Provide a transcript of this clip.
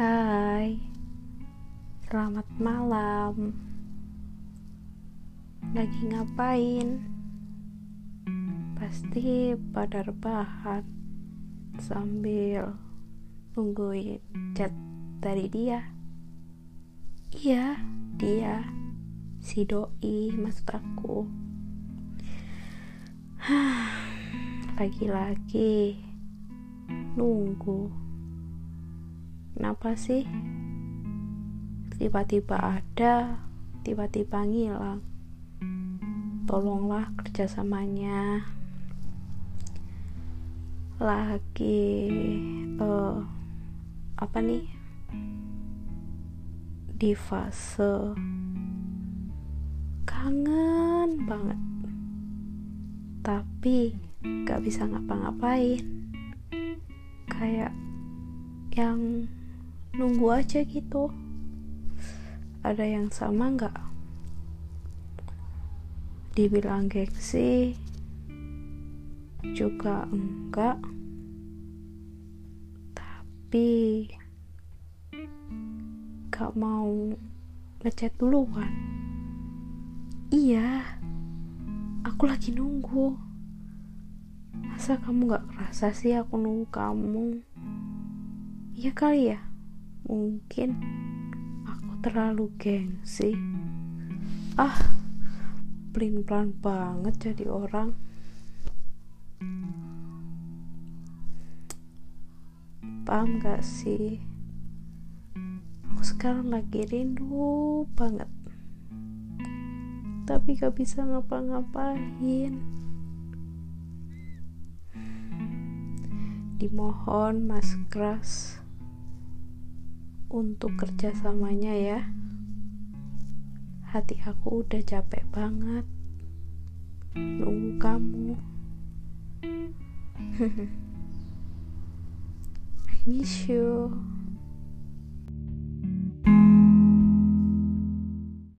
Hai, selamat malam. Lagi ngapain? Pasti pada rebahan sambil tungguin chat dari dia. Iya, dia, si doi maksud aku. Lagi-lagi nunggu. Kenapa sih tiba-tiba ada, tiba-tiba ngilang? Tolonglah kerjasamanya. Lagi di fase kangen banget, tapi gak bisa ngapa-ngapain, kayak yang nunggu aja gitu. Ada yang sama gak? Dibilang gengsi juga enggak, tapi gak mau ngechat duluan. Iya, aku lagi nunggu. Masa kamu gak kerasa sih aku nunggu kamu? Iya kali ya, mungkin aku terlalu gengsi. Pelin-pelan banget jadi orang. Paham gak sih? Aku sekarang lagi rindu banget, tapi gak bisa ngapa-ngapain. Dimohon Mas Kras untuk kerjasamanya ya. Hati aku udah capek banget nunggu kamu. I miss you.